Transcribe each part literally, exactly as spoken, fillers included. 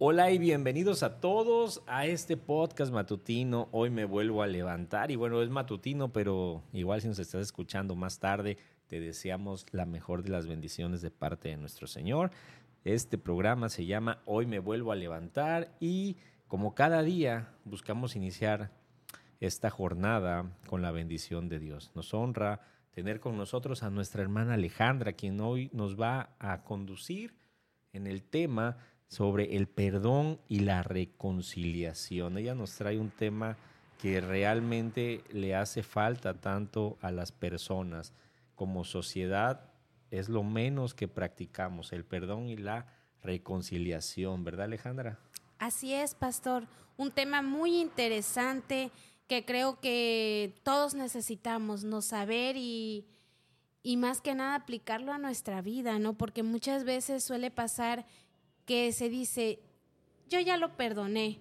Hola y bienvenidos a todos a este podcast matutino. Hoy me vuelvo a levantar y bueno, es matutino, pero igual si nos estás escuchando más tarde, te deseamos la mejor de las bendiciones de parte de nuestro Señor. Este programa se llama Hoy me vuelvo a levantar y como cada día buscamos iniciar esta jornada con la bendición de Dios. Nos honra tener con nosotros a nuestra hermana Alejandra, quien hoy nos va a conducir en el tema sobre el perdón y la reconciliación. Ella nos trae un tema que realmente le hace falta tanto a las personas como sociedad. Es lo menos que practicamos, el perdón y la reconciliación, ¿verdad, Alejandra? Así es, pastor. Un tema muy interesante que creo que todos necesitamos, ¿no? Saber y, y más que nada aplicarlo a nuestra vida, ¿no? Porque muchas veces suele pasar que se dice, yo ya lo perdoné,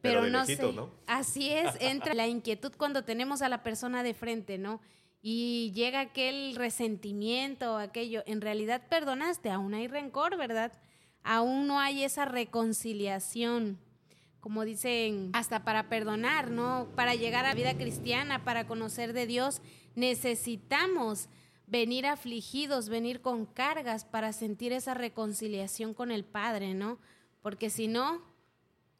pero, pero no necesito, sé. ¿No? Así es, entra la inquietud cuando tenemos a la persona de frente, ¿no? Y llega aquel resentimiento, aquello. En realidad perdonaste, aún hay rencor, ¿verdad? Aún no hay esa reconciliación. Como dicen, hasta para perdonar, ¿no? Para llegar a la vida cristiana, para conocer de Dios, necesitamos venir afligidos, venir con cargas para sentir esa reconciliación con el Padre, ¿no? Porque si no,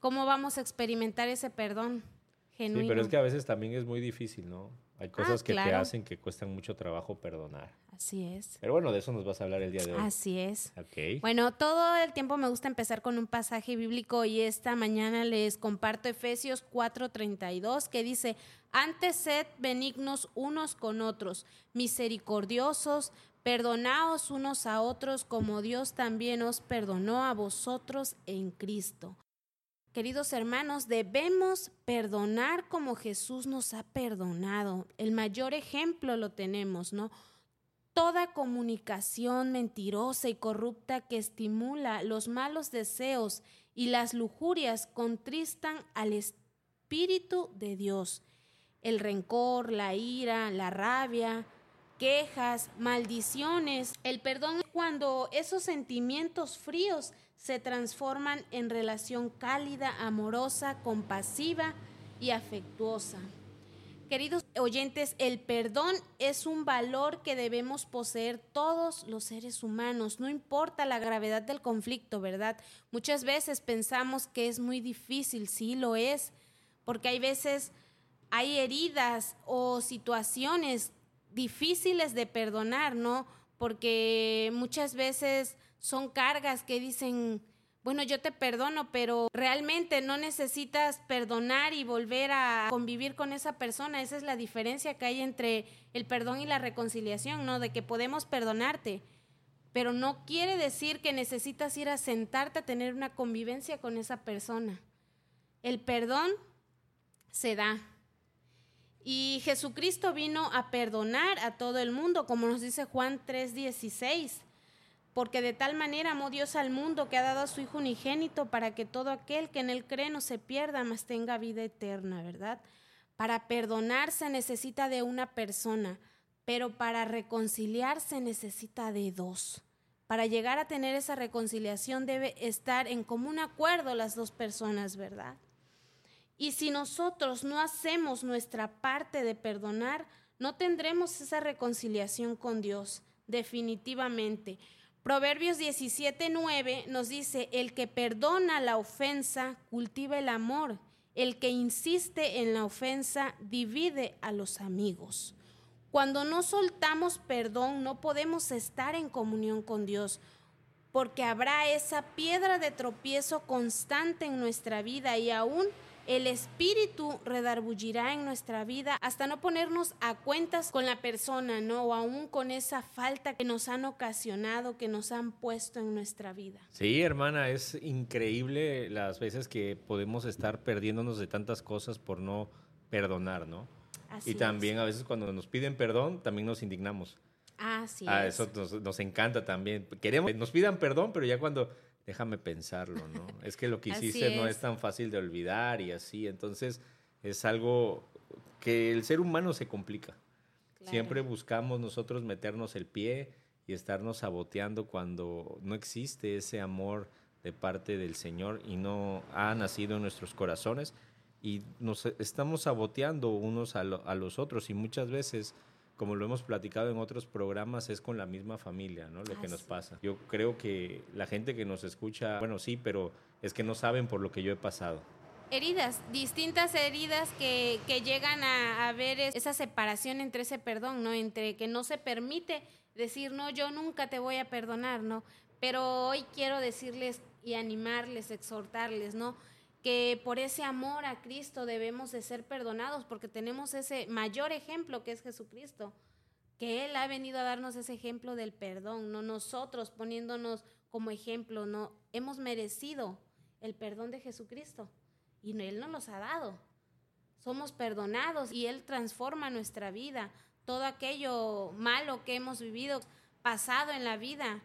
¿cómo vamos a experimentar ese perdón genuino? Sí, pero es que a veces también es muy difícil, ¿no? Hay cosas ah, que claro. te hacen que cuestan mucho trabajo perdonar. Así es. Pero bueno, de eso nos vas a hablar el día de hoy. Así es. Okay. Bueno, todo el tiempo me gusta empezar con un pasaje bíblico y esta mañana les comparto Efesios cuatro treinta y dos que dice, antes sed benignos unos con otros, misericordiosos, perdonaos unos a otros como Dios también os perdonó a vosotros en Cristo. Queridos hermanos, debemos perdonar como Jesús nos ha perdonado. El mayor ejemplo lo tenemos, ¿no? Toda comunicación mentirosa y corrupta que estimula los malos deseos y las lujurias contristan al Espíritu de Dios. El rencor, la ira, la rabia, quejas, maldiciones. El perdón es cuando esos sentimientos fríos se transforman en relación cálida, amorosa, compasiva y afectuosa. Queridos oyentes, el perdón es un valor que debemos poseer todos los seres humanos, no importa la gravedad del conflicto, ¿verdad? Muchas veces pensamos que es muy difícil, sí lo es, porque hay veces hay heridas o situaciones difíciles de perdonar, ¿no? Porque muchas veces son cargas que dicen, bueno, yo te perdono, pero realmente no necesitas perdonar y volver a convivir con esa persona. Esa es la diferencia que hay entre el perdón y la reconciliación, ¿no? De que podemos perdonarte, pero no quiere decir que necesitas ir a sentarte a tener una convivencia con esa persona. El perdón se da. Y Jesucristo vino a perdonar a todo el mundo, como nos dice Juan tres dieciséis. Porque de tal manera amó Dios al mundo que ha dado a su Hijo unigénito para que todo aquel que en él cree no se pierda, mas tenga vida eterna, ¿verdad? Para perdonarse necesita de una persona, pero para reconciliarse necesita de dos. Para llegar a tener esa reconciliación debe estar en común acuerdo las dos personas, ¿verdad? Y si nosotros no hacemos nuestra parte de perdonar, no tendremos esa reconciliación con Dios, definitivamente. Proverbios diecisiete nueve nos dice, el que perdona la ofensa cultiva el amor, el que insiste en la ofensa divide a los amigos. Cuando no soltamos perdón, no podemos estar en comunión con Dios, porque habrá esa piedra de tropiezo constante en nuestra vida y aún el Espíritu redargullirá en nuestra vida hasta no ponernos a cuentas con la persona, ¿no? O aún con esa falta que nos han ocasionado, que nos han puesto en nuestra vida. Sí, hermana, es increíble las veces que podemos estar perdiéndonos de tantas cosas por no perdonar, ¿no? Así y también es. A veces cuando nos piden perdón, también nos indignamos. Así ah, es. Eso nos, nos encanta también. Queremos que nos pidan perdón, pero ya cuando... Déjame pensarlo, ¿no? Es que lo que hiciste no es tan fácil de olvidar y así. Entonces, es algo que el ser humano se complica. Claro. Siempre buscamos nosotros meternos el pie y estarnos saboteando cuando no existe ese amor de parte del Señor y no ha nacido en nuestros corazones, y nos estamos saboteando unos a, lo, a los otros, y muchas veces, como lo hemos platicado en otros programas, es con la misma familia, ¿no? Lo ah, que nos sí. pasa. Yo creo que la gente que nos escucha, bueno, sí, pero es que no saben por lo que yo he pasado. Heridas, distintas heridas que, que llegan a, a ver esa separación entre ese perdón, ¿no? Entre que no se permite decir, no, yo nunca te voy a perdonar, ¿no? Pero hoy quiero decirles y animarles, exhortarles, ¿no? Que por ese amor a Cristo debemos de ser perdonados, porque tenemos ese mayor ejemplo que es Jesucristo, que Él ha venido a darnos ese ejemplo del perdón, ¿no? Nosotros poniéndonos como ejemplo, ¿no? Hemos merecido el perdón de Jesucristo. Y Él nos los ha dado. Somos perdonados y Él transforma nuestra vida. Todo aquello malo que hemos vivido, pasado en la vida,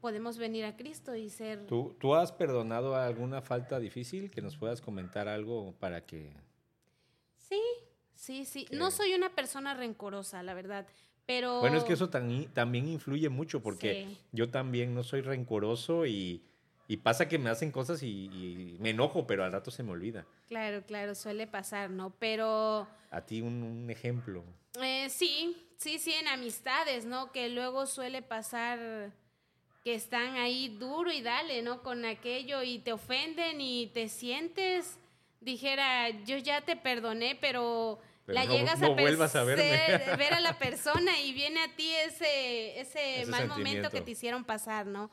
podemos venir a Cristo y ser... ¿Tú, tú has perdonado alguna falta difícil? Que nos puedas comentar algo para que... Sí, sí, sí. Que... No soy una persona rencorosa, la verdad, pero... Bueno, es que eso tan, también influye mucho porque sí. yo también no soy rencoroso y... Y pasa que me hacen cosas y, y me enojo, pero al rato se me olvida. Claro, claro, suele pasar, ¿no? Pero... ¿A ti un, un ejemplo? Eh, sí, sí, sí, en amistades, ¿no? Que luego suele pasar que están ahí duro y dale, ¿no? Con aquello y te ofenden y te sientes, dijera, yo ya te perdoné, pero... Pero la no, llegas no a, vuelvas a verme. ver a la persona y viene a ti ese, ese, ese mal momento que te hicieron pasar, ¿no?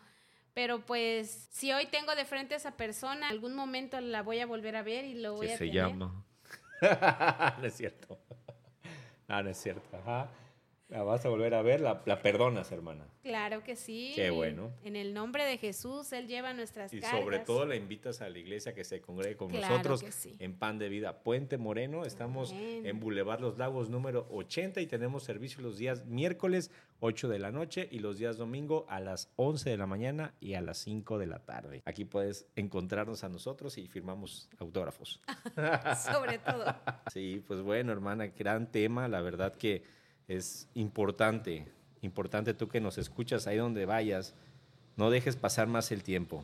Pero pues, si hoy tengo de frente a esa persona, algún momento la voy a volver a ver y lo voy a tener. ¿Qué se llama? No es cierto. No, no es cierto. Ajá. La vas a volver a ver, la, la perdonas, hermana. Claro que sí. Qué bueno. En el nombre de Jesús, Él lleva nuestras cargas. Y sobre todo la invitas a la iglesia que se congregue con claro nosotros que sí. en Pan de Vida Puente Moreno. Estamos Bien. en Boulevard Los Lagos número ochenta y tenemos servicio los días miércoles ocho de la noche y los días domingo a las once de la mañana y a las cinco de la tarde. Aquí puedes encontrarnos a nosotros y firmamos autógrafos. Sobre todo. Sí, pues bueno, hermana, gran tema. La verdad que es importante, importante tú que nos escuchas ahí donde vayas, no dejes pasar más el tiempo.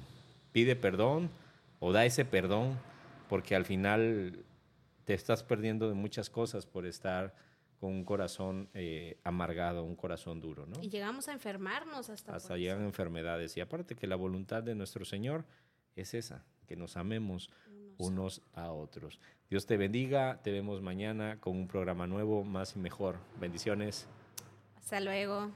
Pide perdón o da ese perdón porque al final te estás perdiendo de muchas cosas por estar con un corazón eh, amargado, un corazón duro, ¿no? Y llegamos a enfermarnos hasta... Hasta llegan eso. enfermedades. Y aparte que la voluntad de nuestro Señor es esa, que nos amemos unos a otros. Dios te bendiga, te vemos mañana con un programa nuevo, más y mejor. Bendiciones. Hasta luego.